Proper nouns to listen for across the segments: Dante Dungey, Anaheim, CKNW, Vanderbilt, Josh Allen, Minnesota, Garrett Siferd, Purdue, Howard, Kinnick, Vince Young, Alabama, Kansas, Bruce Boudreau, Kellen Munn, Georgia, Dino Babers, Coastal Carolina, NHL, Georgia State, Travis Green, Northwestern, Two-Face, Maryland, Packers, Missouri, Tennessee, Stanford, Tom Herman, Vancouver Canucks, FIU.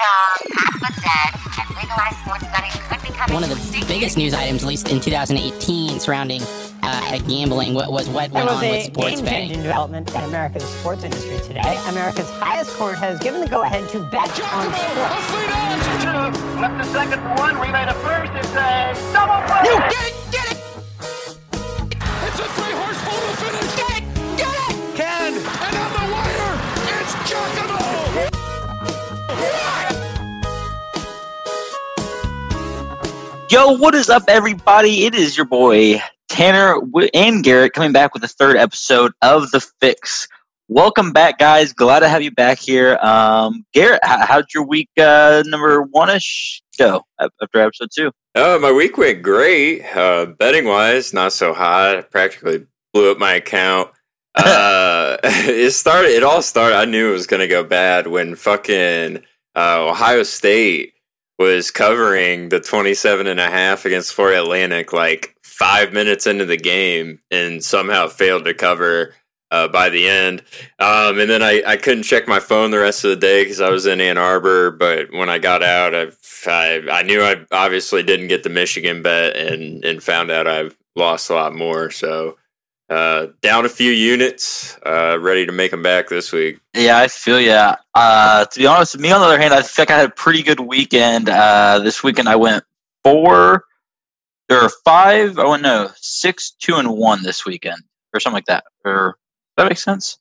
tone, half was dead, and legalized sports betting could become one of the biggest news items, at least in 2018, surrounding gambling what went on with sports betting. Game-changing development in America's sports industry today. America's highest court has given the go-ahead to bet on sports. Left the second for one, remade a first, it's a double play! You get it! It's a three-horse photo finish! Get it! Ken! And on the wire, it's Giacomo! What? Yo, what is up, everybody? It is your boy, Tanner and Garrett, coming back with the third episode of The Fix. Welcome back, guys. Glad to have you back here. Garrett, how'd your week number one-ish go after episode two? My week went great. Betting-wise, not so hot. I practically blew up my account. It all started. I knew it was going to go bad when fucking Ohio State was covering the 27.5 against Florida Atlantic like 5 minutes into the game and somehow failed to cover by the end. And then I couldn't check my phone the rest of the day because I was in Ann Arbor. But when I got out, I knew I obviously didn't get the Michigan bet and found out I've lost a lot more. So down a few units, ready to make them back this week. Yeah, I feel ya. To be honest with me, on the other hand, I think I had a pretty good weekend. This weekend I went 6-2-1 this weekend or something like that. Or that makes sense.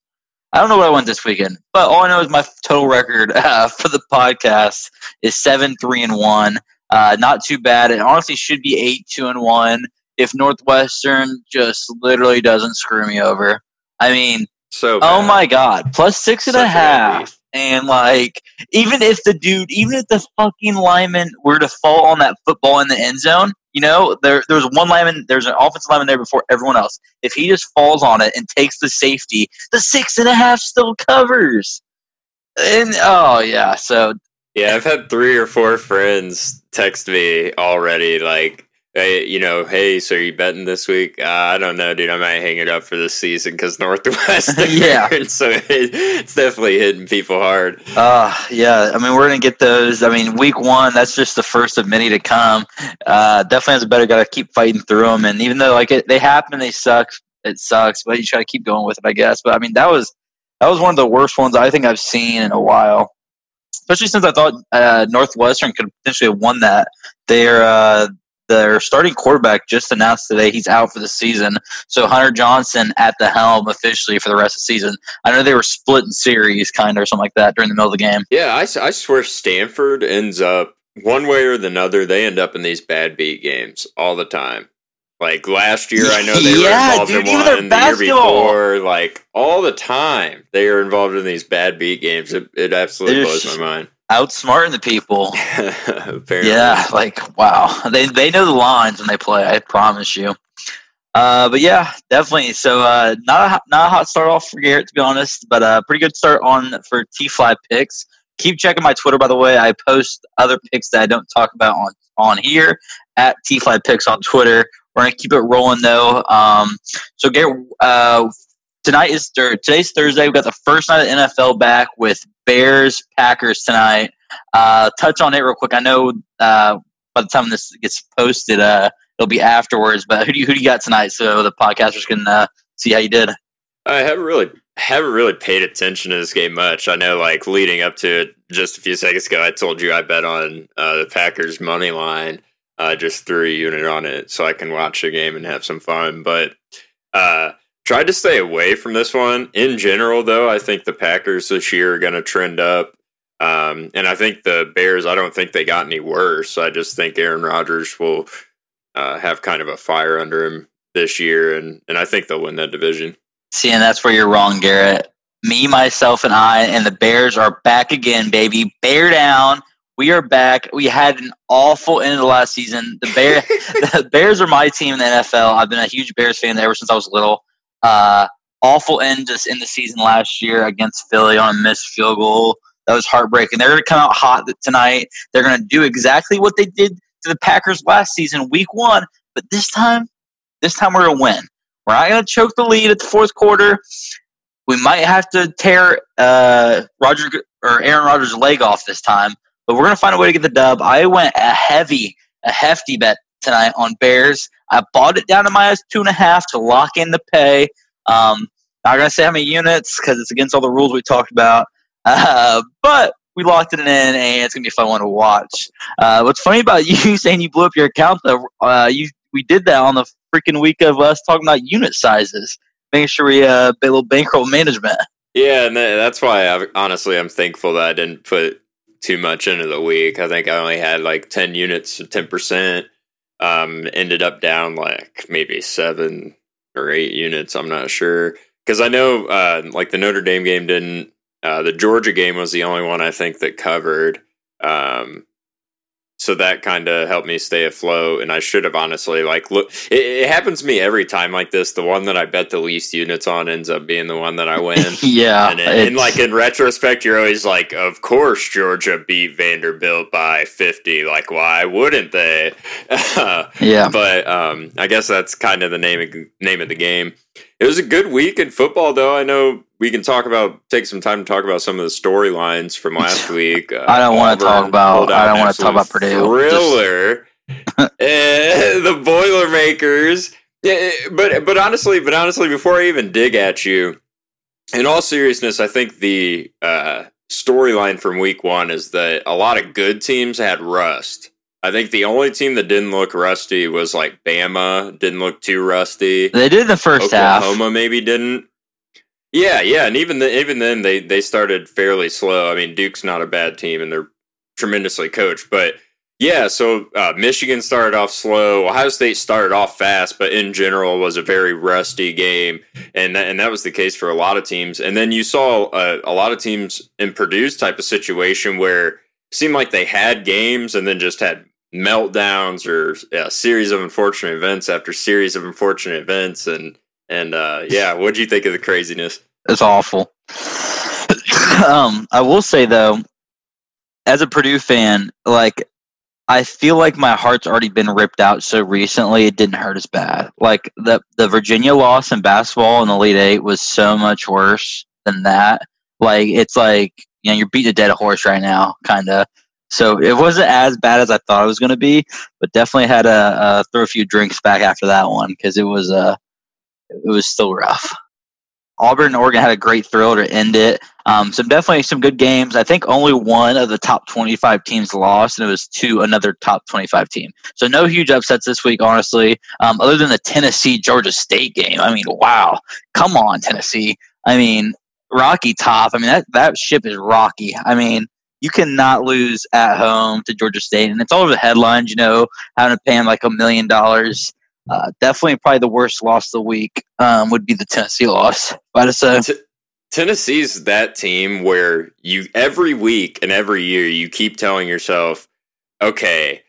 I don't know what I went this weekend, but all I know is my total record for the podcast is 7-3-1. Not too bad. It honestly should be 8-2-1 if Northwestern just literally doesn't screw me over. I mean, so bad. Oh my god, plus 6.5, and like even if the fucking lineman were to fall on that football in the end zone. You know, there's one lineman, there's an offensive lineman there before everyone else. If he just falls on it and takes the safety, the 6.5 still covers. And yeah, I've had 3 or 4 friends text me already, like, hey, so are you betting this week? I don't know, dude. I might hang it up for this season because Northwestern. Yeah. So it's definitely hitting people hard. Yeah. I mean, we're going to get those. I mean, week one, that's just the first of many to come. Definitely has a better. Got to keep fighting through them. And even though they happen, they suck. It sucks, but you try to keep going with it, I guess. But I mean, that was one of the worst ones I think I've seen in a while. Especially since I thought Northwestern could potentially have won that. Their starting quarterback just announced today he's out for the season. So Hunter Johnson at the helm officially for the rest of the season. I know they were split in series kind of or something like that during the middle of the game. Yeah, I swear Stanford ends up one way or the other. They end up in these bad beat games all the time. Like last year, I know they were involved in one. The year before, like all the time, they are involved in these bad beat games. It absolutely blows my mind. Outsmarting the people. Yeah, like, wow. They know the lines when they play, I promise you. But yeah, definitely. So not a hot start off for Garrett, to be honest, but a pretty good start on for T-Fly picks. Keep checking my Twitter, by the way. I post other picks that I don't talk about on here at T-Fly picks on Twitter. We're going to keep it rolling, though. So Garrett, today's Thursday. We've got the first night of the NFL back with Bears, Packers tonight. Touch on it real quick. I know by the time this gets posted, it'll be afterwards. But who do you got tonight? So the podcasters can see how you did. I haven't really paid attention to this game much. I know, like leading up to it, just a few seconds ago, I told you I bet on the Packers money line. Just threw a unit on it so I can watch the game and have some fun. But tried to stay away from this one. In general, though, I think the Packers this year are going to trend up. And I think the Bears, I don't think they got any worse. I just think Aaron Rodgers will have kind of a fire under him this year, and I think they'll win that division. See, and that's where you're wrong, Garrett. Me, myself, and I, and the Bears are back again, baby. Bear down. We are back. We had an awful end of the last season. The Bears are my team in the NFL. I've been a huge Bears fan ever since I was little. Awful end just in the season last year against Philly on a missed field goal. That was heartbreaking. They're going to come out hot tonight. They're going to do exactly what they did to the Packers last season, week one. But this time we're going to win. We're not going to choke the lead at the fourth quarter. We might have to tear Aaron Rodgers' leg off this time. But we're going to find a way to get the dub. I went a hefty bet tonight on Bears. I bought it down to -2.5 to lock in the pay. Not going to say how many units because it's against all the rules we talked about. But we locked it in, and it's going to be a fun one to watch. What's funny about you saying you blew up your account, though, we did that on the freaking week of us talking about unit sizes, making sure we a little bankroll management. Yeah, and that's why, I'm thankful that I didn't put too much into the week. I think I only had like 10 units, 10%. Ended up down like maybe 7 or 8 units. I'm not sure. Because I know like the Notre Dame game didn't. The Georgia game was the only one I think that covered. So that kind of helped me stay afloat. And I should have honestly look. It happens to me every time like this. The one that I bet the least units on ends up being the one that I win. Yeah. And in retrospect, you're always like, of course Georgia beat Vanderbilt by 50. Like, why wouldn't they? Yeah. But I guess that's kind of the name of the game. It was a good week in football, though. I know we can take some time to talk about some of the storylines from last week. I don't want to talk about Purdue. Thriller. The Boilermakers. But honestly, before I even dig at you, in all seriousness, I think the storyline from week one is that a lot of good teams had rust. I think the only team that didn't look rusty was Bama, didn't look too rusty. They did the first half. Oklahoma maybe didn't. Yeah, and even then they started fairly slow. I mean, Duke's not a bad team, and they're tremendously coached. But yeah, so Michigan started off slow. Ohio State started off fast, but in general was a very rusty game, and that was the case for a lot of teams. And then you saw a lot of teams in Purdue's type of situation where it seemed like they had games and then just had meltdowns or a series of unfortunate events after series of unfortunate events, and what'd you think of the craziness? It's awful. I will say though, as a Purdue fan, I feel like my heart's already been ripped out so recently it didn't hurt as bad. The Virginia loss in basketball in the Elite Eight was so much worse than that. It's you're beating a dead horse right now, kinda. So it wasn't as bad as I thought it was going to be, but definitely had to throw a few drinks back after that one because it was it was still rough. Auburn and Oregon had a great thrill to end it. Some good games. I think only one of the top 25 teams lost, and it was to another top 25 team. So no huge upsets this week, honestly, other than the Tennessee-Georgia State game. I mean, wow. Come on, Tennessee. I mean, Rocky Top. I mean, that ship is rocky. I mean, you cannot lose at home to Georgia State. And it's all over the headlines, having to pay them $1 million. Definitely probably the worst loss of the week would be the Tennessee loss. But Tennessee's that team where you every week and every year you keep telling yourself, okay,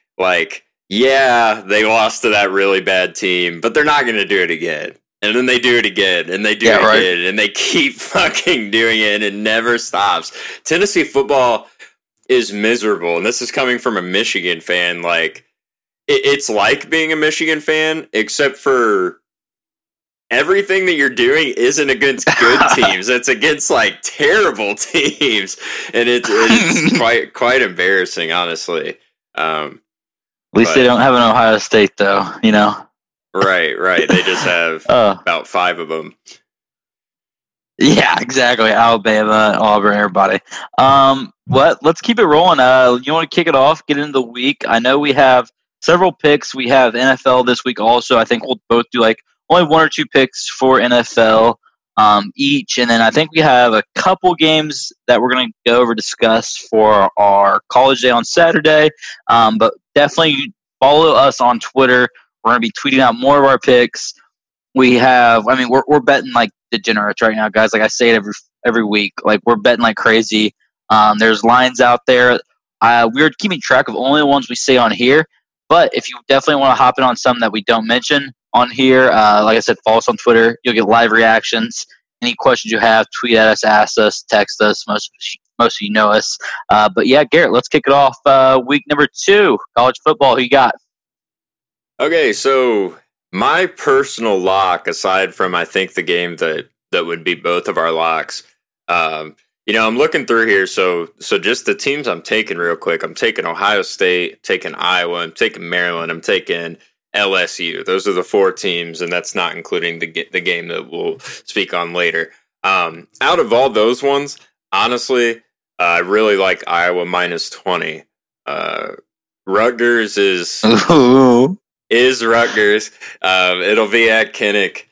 yeah, they lost to that really bad team, but they're not going to do it again. And then they do it again, and they do it again, right. And they keep fucking doing it, and it never stops. Tennessee football is miserable, and this is coming from a Michigan fan. It's like being a Michigan fan, except for everything that you're doing isn't against good teams. It's against, terrible teams, and it's quite embarrassing, honestly. At least they don't have an Ohio State, though, Right. They just have about 5 of them. Yeah, exactly. Alabama, Auburn, everybody. Let's keep it rolling. You want to kick it off, get into the week? I know we have several picks. We have NFL this week also. I think we'll both do only 1 or 2 picks for NFL each. And then I think we have a couple games that we're going to go over discuss for our college day on Saturday. But definitely follow us on Twitter. We're going to be tweeting out more of our picks. We have, we're betting degenerates right now, guys. I say it every week. We're betting like crazy. There's lines out there. We're keeping track of only the ones we say on here. But if you definitely want to hop in on some that we don't mention on here, like I said, follow us on Twitter. You'll get live reactions. Any questions you have, tweet at us, ask us, text us. Most of you know us. But yeah, Garrett, let's kick it off. Week number 2, college football. Who you got? Okay, so my personal lock, aside from I think the game that would be both of our locks, You know, I'm looking through here, so just the teams I'm taking real quick. I'm taking Ohio State, taking Iowa, I'm taking Maryland, I'm taking LSU. Those are the four teams, and that's not including the game that we'll speak on later. Out of all those ones, honestly, I really like Iowa minus 20. Rutgers is Rutgers. It'll be at Kinnick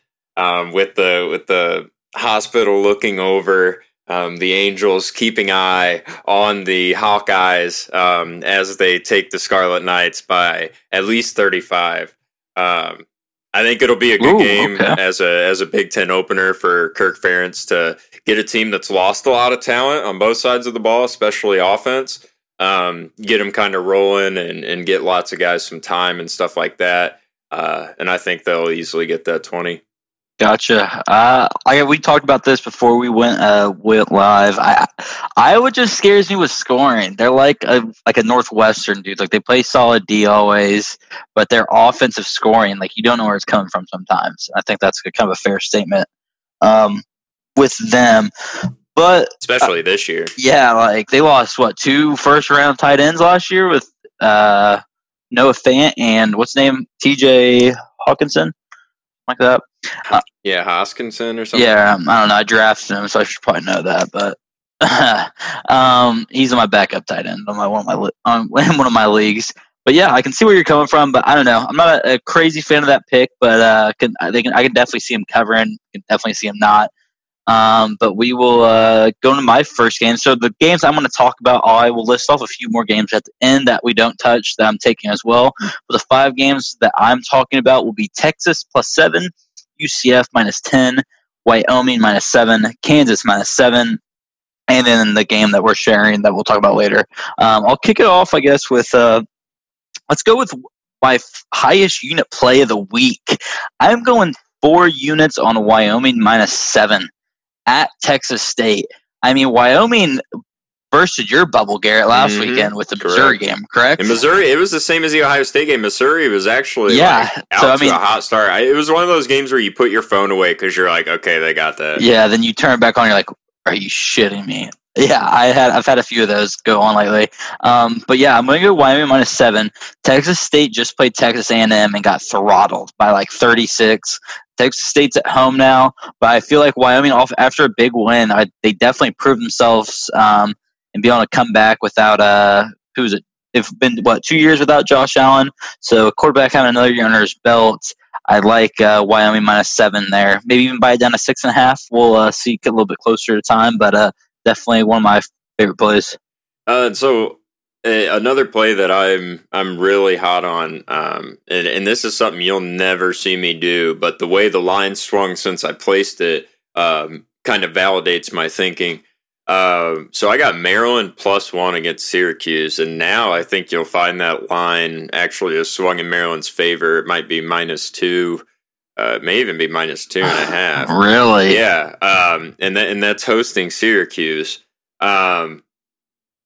with the hospital looking over. The Angels keeping eye on the Hawkeyes as they take the Scarlet Knights by at least 35. I think it'll be a good game as a Big Ten opener for Kirk Ferentz to get a team that's lost a lot of talent on both sides of the ball, especially offense, get them kind of rolling and get lots of guys some time and stuff like that. And I think they'll easily get that 20. Gotcha. We talked about this before we went live. Iowa just scares me with scoring. They're like a Northwestern dude. Like, they play solid D always, but their offensive scoring, like, you don't know where it's coming from sometimes. I think that's kind of a fair statement with them. But especially this year. Yeah, like, they lost, two first-round tight ends last year with Noah Fant and what's his name? TJ Hawkinson? Like that. Hoskinson or something. Yeah, I don't know. I drafted him, so I should probably know that. But he's my backup tight end on one of my leagues. But yeah, I can see where you're coming from. But I don't know. I'm not a crazy fan of that pick, but I can definitely see him covering. Can definitely see him not. But we will go into my first game. So the games I'm going to talk about, I will list off a few more games at the end that we don't touch that I'm taking as well. But the five games that I'm talking about will be Texas +7, UCF -10, Wyoming -7, Kansas -7, and then the game that we're sharing that we'll talk about later. I'll kick it off, I guess, with let's go with my highest unit play of the week. I'm going 4 units on Wyoming -7. At Texas State. I mean, Wyoming bursted your bubble, Garrett, last weekend with the Missouri game, correct? In Missouri, it was the same as the Ohio State game. Missouri was actually a hot start. It was one of those games where you put your phone away because you're like, okay, they got that. Yeah, then you turn back on, you're like, are you shitting me? Yeah, I've had a few of those go on lately. But yeah, I'm going to go Wyoming -7. Texas State just played Texas A&M and got throttled by like 36. Texas State's at home now, but I feel like Wyoming, after a big win, they definitely proved themselves and be on a comeback without They've been 2 years without Josh Allen, so quarterback having another year under his belt. I like Wyoming -7 there. Maybe even buy it down to 6.5. We'll see, get a little bit closer to time, but definitely one of my favorite plays. Another play that I'm really hot on, and this is something you'll never see me do, but the way the line swung since I placed it kind of validates my thinking. So I got Maryland +1 against Syracuse, and now I think you'll find that line actually is swung in Maryland's favor. It might be -2. It may even be -2.5. Really? Yeah. And that's hosting Syracuse.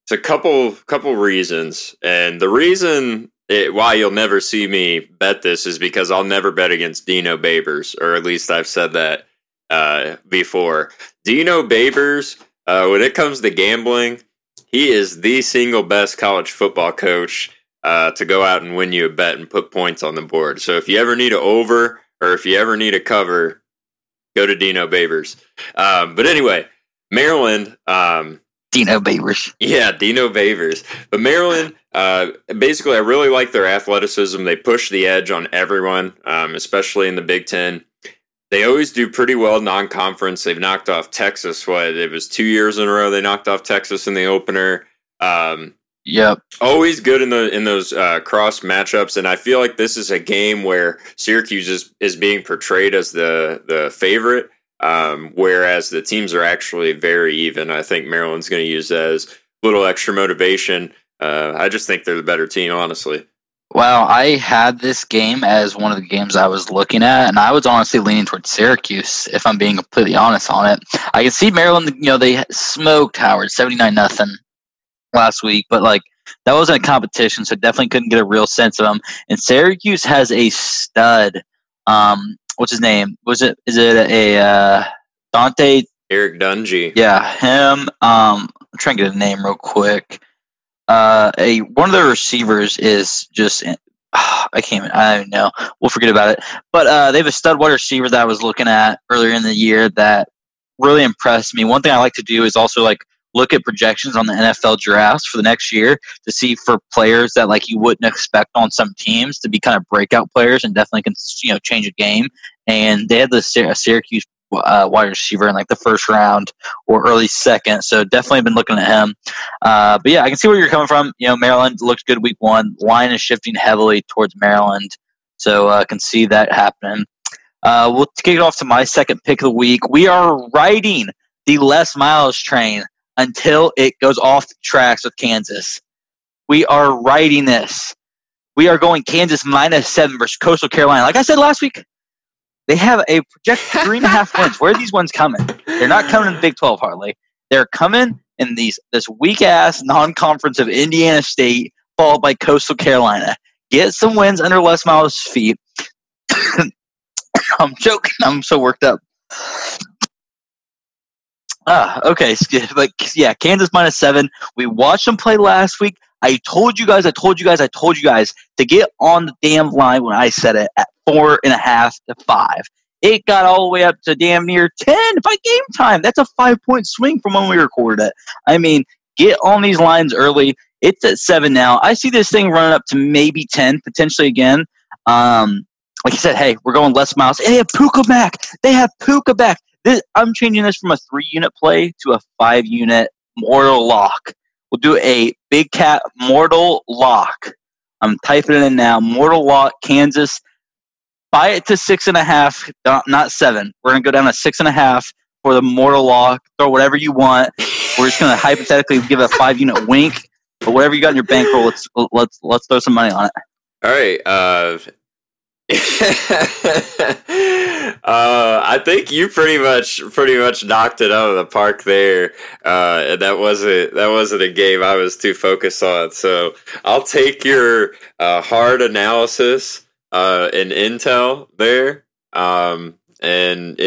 It's a couple reasons, and the reason why you'll never see me bet this is because I'll never bet against Dino Babers, or at least I've said that before. Dino Babers, when it comes to gambling, he is the single best college football coach to go out and win you a bet and put points on the board. So if you ever need an over or if you ever need a cover, go to Dino Babers. But anyway, Maryland... Dino Babers. Yeah, Dino Babers. But Maryland, basically, I really like their athleticism. They push the edge on everyone, especially in the Big Ten. They always do pretty well non-conference. They've knocked off Texas. It was 2 years in a row they knocked off Texas in the opener. Yep. Always good in those cross matchups, and I feel like this is a game where Syracuse is being portrayed as the favorite. Whereas the teams are actually very even. I think Maryland's going to use that as a little extra motivation. I just think they're the better team, honestly. Wow, I had this game as one of the games I was looking at, and I was honestly leaning towards Syracuse, if I'm being completely honest on it. I can see Maryland, they smoked Howard 79-0 last week, but that wasn't a competition, so definitely couldn't get a real sense of them. And Syracuse has a stud. What's his name? Is it Dante Eric Dungey. Yeah, him. I'm trying to get a name real quick. One of the receivers is just I don't know. We'll forget about it. But they have a stud wide receiver that I was looking at earlier in the year that really impressed me. One thing I like to do is also like look at projections on the NFL drafts for the next year to see for players that like you wouldn't expect on some teams to be kind of breakout players and definitely can, you know, change a game. And they had the Syracuse wide receiver in like the first round or early second. So definitely been looking at him. But yeah, I can see where you're coming from. You know, Maryland looked good week one. Line is shifting heavily towards Maryland. So I can see that happening. We'll kick it off to my second pick of the week. We are riding the Les Miles train until it goes off the tracks with Kansas. We are riding this. We are going Kansas -7 versus Coastal Carolina. Like I said last week, they have a projected 3.5 wins. Where are these ones coming? They're not coming in the Big 12, hardly. They're coming in this weak-ass non-conference of Indiana State followed by Coastal Carolina. Get some wins under Les Miles' feet. I'm joking. I'm so worked up. Okay. But yeah, Kansas -7. We watched them play last week. I told you guys to get on the damn line when I said it at 4.5 to 5. It got all the way up to damn near 10 by game time. That's a 5-point swing from when we recorded it. I mean, get on these lines early. It's at 7 now. I see this thing running up to maybe 10, potentially again. Like I said, hey, we're going Les Miles. And they have Puka back. I'm changing this from a 3-unit play to a 5-unit mortal lock. We'll do a Big Cat mortal lock. I'm typing it in now. Mortal lock, Kansas. Buy it to 6.5, not 7. We're going to go down to 6.5 for the mortal lock. Throw whatever you want. We're just going to hypothetically give it a 5-unit wink. But whatever you got in your bankroll, let's throw some money on it. All right. I think you pretty much knocked it out of the park there. And that wasn't a game I was too focused on. So I'll take your hard analysis and intel there. And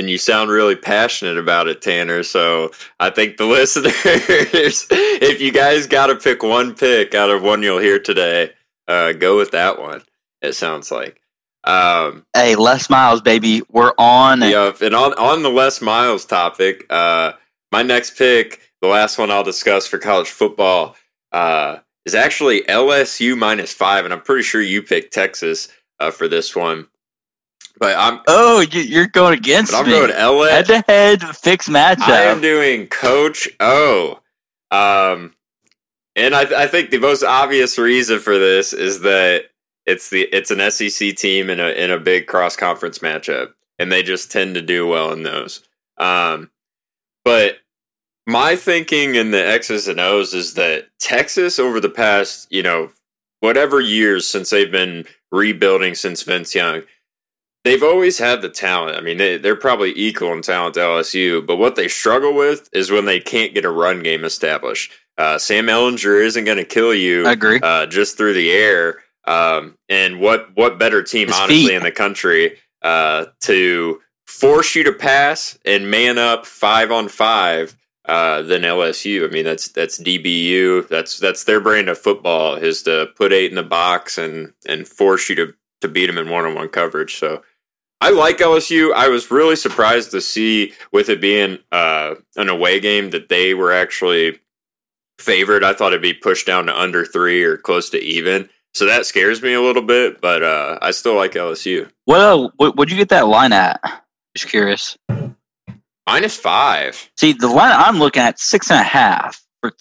you sound really passionate about it, Tanner. So I think the listeners, if you guys got to pick one pick out of one you'll hear today, go with that one. It sounds like. Hey, Les Miles, baby, we're on. Yeah, and on the Les Miles topic, my next pick, the last one I'll discuss for college football, is actually LSU -5, and I'm pretty sure you picked Texas for this one. But you're going against me. I'm going LSU head-to-head fixed matchup. I am doing Coach O. And I think the most obvious reason for this is that it's an SEC team in a big cross conference matchup, and they just tend to do well in those. But my thinking in the X's and O's is that Texas over the past, you know, whatever years since they've been rebuilding since Vince Young, they've always had the talent. I mean, they're probably equal in talent to LSU, but what they struggle with is when they can't get a run game established. Sam Ehlinger isn't going to kill you. I agree. Just through the air. And what better team, honestly, in the country to force you to pass and man up 5-on-5 than LSU? I mean, that's DBU. That's their brand of football, is to put 8 in the box and force you to beat them in 1-on-1 coverage. So I like LSU. I was really surprised to see, with it being an away game, that they were actually favored. I thought it'd be pushed down to under 3 or close to even. So that scares me a little bit, but I still like LSU. Well, what'd you get that line at? Just curious. -5. See, the line I'm looking at 6.5 for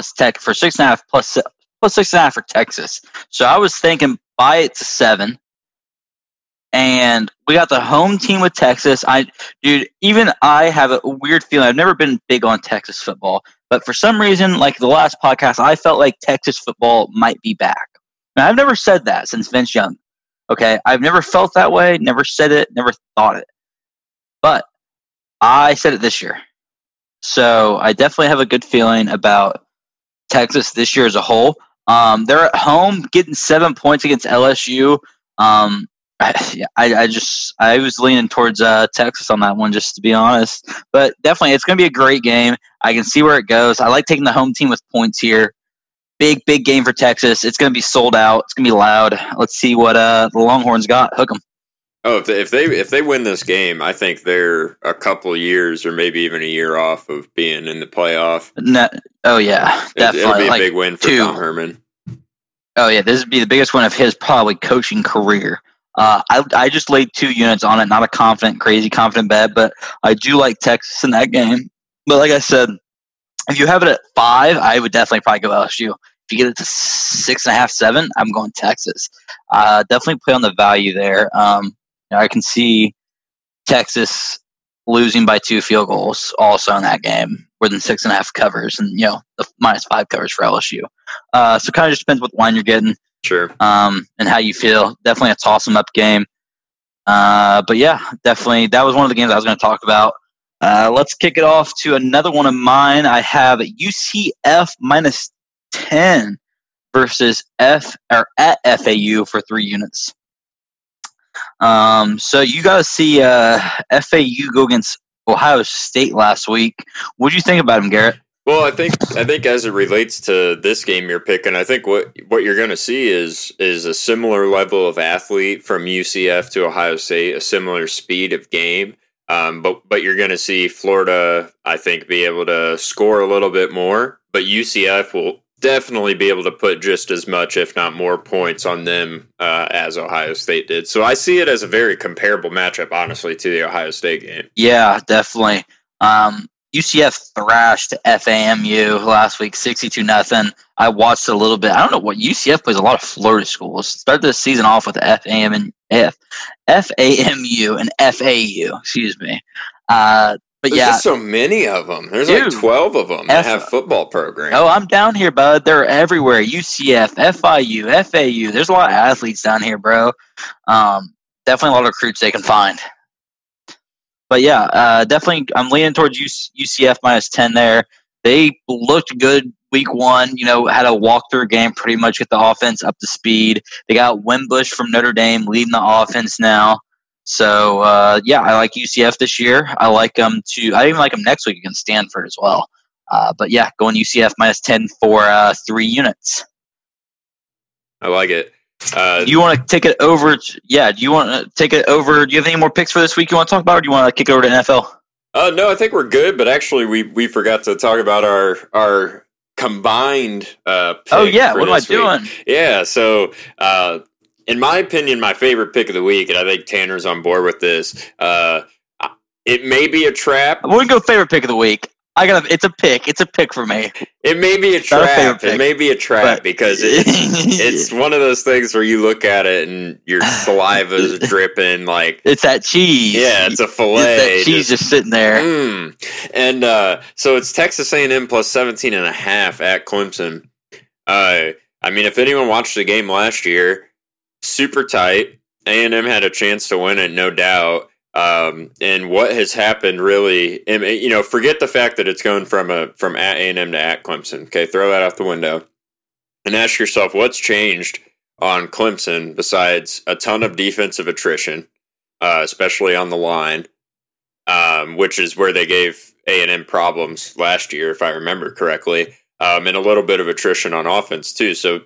6.5 plus 6.5 for Texas. So I was thinking buy it to 7, and we got the home team with Texas. Even I have a weird feeling. I've never been big on Texas football, but for some reason, like the last podcast, I felt like Texas football might be back. Now, I've never said that since Vince Young, okay? I've never felt that way, never said it, never thought it. But I said it this year. So I definitely have a good feeling about Texas this year as a whole. They're at home getting 7 points against LSU. I was leaning towards Texas on that one, just to be honest. But definitely, it's going to be a great game. I can see where it goes. I like taking the home team with points here. Big game for Texas. It's going to be sold out. It's going to be loud. Let's see what the Longhorns got. Hook them. Oh, if they win this game, I think they're a couple of years or maybe even a year off of being in the playoff. No, oh yeah, definitely. It'll be a big win for Tom Herman. Oh yeah, this would be the biggest win of his probably coaching career. I just laid 2 units on it. Not a crazy confident bet, but I do like Texas in that game. But like I said, if you have it at 5, I would definitely probably go LSU. If you get it to 6.5, 7, I'm going Texas. Definitely play on the value there. I can see Texas losing by 2 field goals also in that game, more than 6.5 covers, and the -5 covers for LSU. So it kind of just depends what line you're getting. Sure. And how you feel. Definitely a toss-em-up game. But yeah, definitely. That was one of the games I was going to talk about. Let's kick it off to another one of mine. I have UCF -10 versus at FAU for 3 units. So you guys see FAU go against Ohio State last week. What do you think about him, Garrett? Well, I think as it relates to this game you're picking, I think what you're going to see is a similar level of athlete from UCF to Ohio State, a similar speed of game. But you're going to see Florida, I think, be able to score a little bit more. But UCF will definitely be able to put just as much, if not more, points on them as Ohio State did. So I see it as a very comparable matchup, honestly, to the Ohio State game. Yeah, definitely. UCF thrashed FAMU last week, 62-0. I watched a little bit. I don't know what UCF plays a lot of Florida schools. Start this season off with FAMU and FAU. Excuse me. But there's just so many of them. There's like 12 of them that have football programs. Oh, I'm down here, bud. They're everywhere. UCF, FIU, FAU. There's a lot of athletes down here, bro. Definitely a lot of recruits they can find. But yeah, definitely I'm leaning towards UCF -10 there. They looked good week one, had a walkthrough game, pretty much get the offense up to speed. They got Wimbush from Notre Dame leading the offense now. So, I like UCF this year. I like them I even like them next week against Stanford as well. But yeah, going UCF -10 for 3 units. I like it. Do you want to take it over? Do you have any more picks for this week you want to talk about, or do you want to kick it over to NFL? No, I think we're good, but actually we forgot to talk about our combined pick. Oh, yeah, for what am I doing? Yeah, so in my opinion, my favorite pick of the week, and I think Tanner's on board with this, it may be a trap. I wouldn't go favorite pick of the week. It's a pick. It's a pick for me. It may be a trap. It may be a trap because it's one of those things where you look at it and your saliva's dripping. Like it's that cheese. Yeah, it's a fillet. It's that cheese just sitting there. And so it's Texas A&M plus 17.5 at Clemson. I mean, if anyone watched the game last year, super tight. A&M had a chance to win it, no doubt. And what has happened really, forget the fact that it's going from at A&M to at Clemson. Okay, throw that out the window and ask yourself what's changed on Clemson besides a ton of defensive attrition, especially on the line, which is where they gave A&M problems last year, if I remember correctly. And a little bit of attrition on offense too. So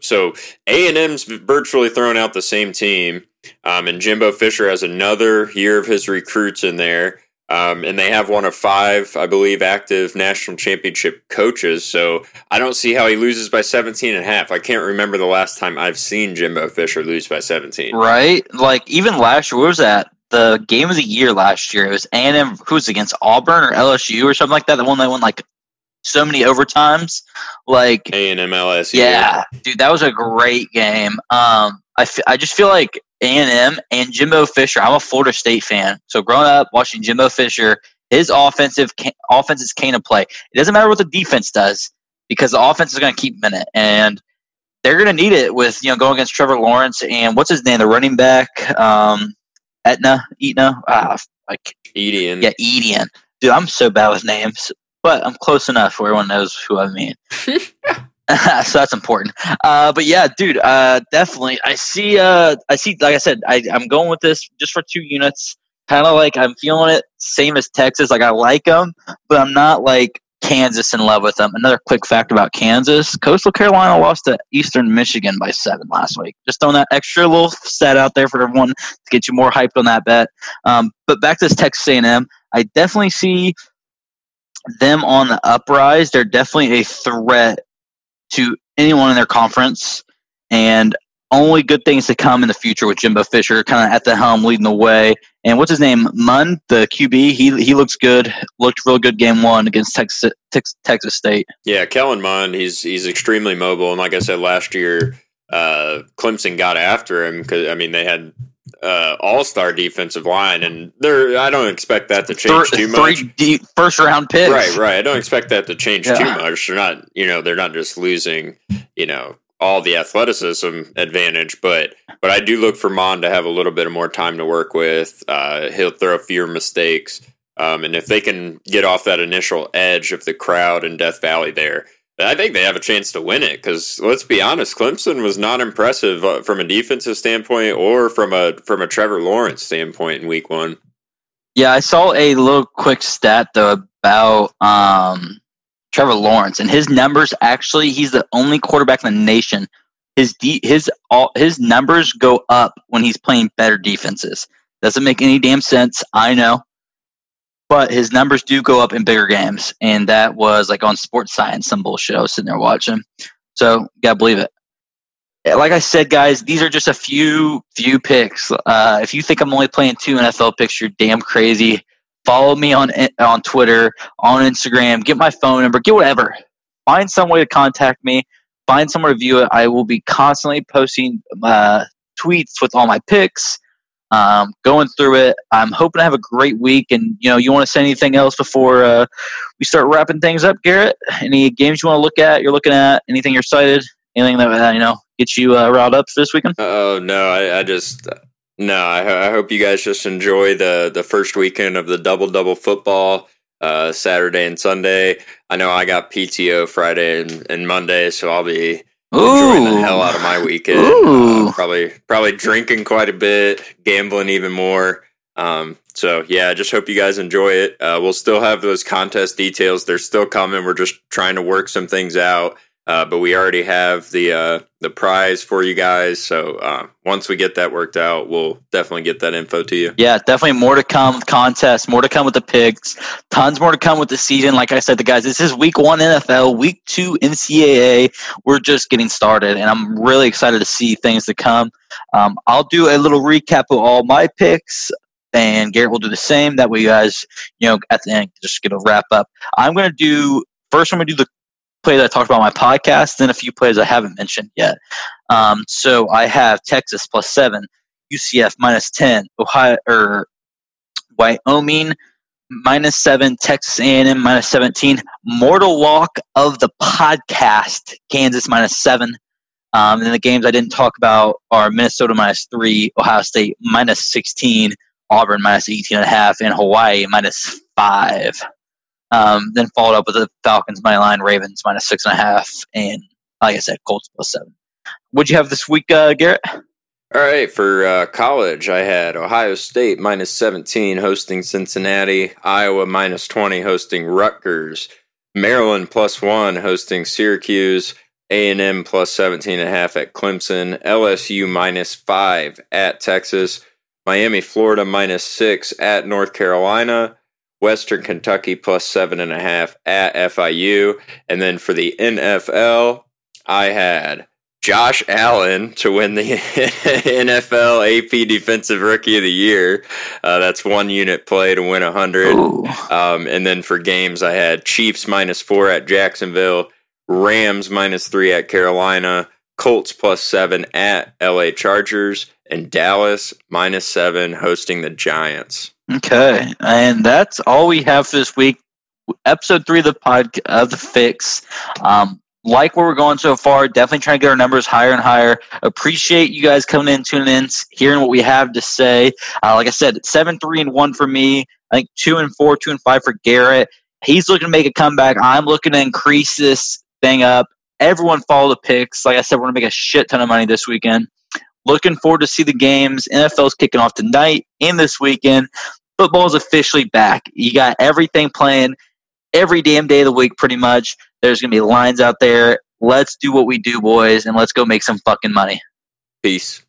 A&M's virtually throwing out the same team, and Jimbo Fisher has another year of his recruits in there, and they have one of 5, I believe, active national championship coaches. So I don't see how he loses by 17.5. I can't remember the last time I've seen Jimbo Fisher lose by 17. Right, like even last year, what was that? The game of the year last year, it was A&M who's against Auburn or LSU or something like that. The one that won like so many overtimes, like A&M LSU. Yeah, dude, that was a great game. I just feel like A&M and Jimbo Fisher. I'm a Florida State fan, so growing up watching Jimbo Fisher, his offense is cane of play. It doesn't matter what the defense does because the offense is going to keep them in it, and they're going to need it with going against Trevor Lawrence and what's his name, the running back, Etienne. Yeah, Etienne. Dude, I'm so bad with names. But I'm close enough where everyone knows who I mean. So that's important. But yeah, dude, definitely. I see. Like I said, I'm going with this just for 2 units. Kind of like I'm feeling it, same as Texas. Like I like them, but I'm not like Kansas in love with them. Another quick fact about Kansas: Coastal Carolina lost to Eastern Michigan by 7 last week. Just throwing that extra little stat out there for everyone to get you more hyped on that bet. But back to this Texas A&M, I definitely see them on the uprise. They're definitely a threat to anyone in their conference, and only good things to come in the future with Jimbo Fisher kind of at the helm, leading the way. And what's his name? Munn, the QB. He looks good. Looked real good game one against Texas State. Yeah, Kellen Munn. He's extremely mobile. And like I said last year, Clemson got after him because I mean they had all-star defensive line, and I don't expect that to change too much. 3 first-round picks. Right. I don't expect that to change too much. They're not just losing. All the athleticism advantage, but I do look for Mon to have a little bit more time to work with. He'll throw fewer mistakes, and if they can get off that initial edge of the crowd in Death Valley there, I think they have a chance to win it. Because let's be honest, Clemson was not impressive from a defensive standpoint or from a Trevor Lawrence standpoint in Week 1. Yeah, I saw a little quick stat though about Trevor Lawrence, and his numbers actually, he's the only quarterback in the nation. His numbers go up when he's playing better defenses. Doesn't make any damn sense, I know. But his numbers do go up in bigger games, and that was like on Sports Science, some bullshit I was sitting there watching. So, gotta believe it. Like I said, guys, these are just a few picks. If you think I'm only playing 2 NFL picks, you're damn crazy. Follow me on Twitter, on Instagram. Get my phone number. Get whatever. Find some way to contact me. Find somewhere to view it. I will be constantly posting tweets with all my picks, going through it. I'm hoping to have a great week. And, you want to say anything else before we start wrapping things up, Garrett? Any games you want to look at? You're looking at anything you're excited? Anything that gets you riled up for this weekend? Oh no, I hope you guys just enjoy the first weekend of the double-double football Saturday and Sunday. I know I got PTO Friday and Monday, so I'll be enjoying the hell out of my weekend. Probably drinking quite a bit, gambling even more. So, yeah, I just hope you guys enjoy it. We'll still have those contest details. They're still coming. We're just trying to work some things out. But we already have the prize for you guys. So once we get that worked out, we'll definitely get that info to you. Yeah, definitely more to come with contests, more to come with the picks, tons more to come with the season. Like I said to guys, this is week 1 NFL, week 2 NCAA. We're just getting started, and I'm really excited to see things to come. I'll do a little recap of all my picks, and Garrett will do the same. That way you guys, at the end, just going to wrap up. I'm going to do the play that I talked about on my podcast, then a few plays I haven't mentioned yet. So I have Texas +7, UCF -10, Wyoming -7, Texas A&M -17, mortal walk of the podcast, Kansas -7. And then the games I didn't talk about are Minnesota -3, Ohio State -16, Auburn -18.5, and Hawaii -5. Then followed up with the Falcons -9, Ravens -6.5, and like I said, Colts +7. What'd you have this week, Garrett? All right, for college, I had Ohio State -17 hosting Cincinnati, Iowa -20 hosting Rutgers, Maryland +1 hosting Syracuse, A&M +17.5 at Clemson, LSU -5 at Texas, Miami, Florida -6 at North Carolina, Western Kentucky +7.5 at FIU. And then for the NFL, I had Josh Allen to win the NFL AP Defensive Rookie of the Year. That's 1 unit play to win 100. And then for games, I had Chiefs -4 at Jacksonville, Rams -3 at Carolina, Colts +7 at LA Chargers, and Dallas -7 hosting the Giants. Okay, and that's all we have for this week. Episode 3 of the Fix. Like where we're going so far, definitely trying to get our numbers higher and higher. Appreciate you guys coming in, tuning in, hearing what we have to say. Like I said, 7-3-1 for me. I think 2-4, 2-5 for Garrett. He's looking to make a comeback. I'm looking to increase this thing up. Everyone follow the picks. Like I said, we're going to make a shit ton of money this weekend. Looking forward to see the games. NFL's kicking off tonight and this weekend. Football's officially back. You got everything playing every damn day of the week pretty much. There's going to be lines out there. Let's do what we do, boys, and let's go make some fucking money. Peace.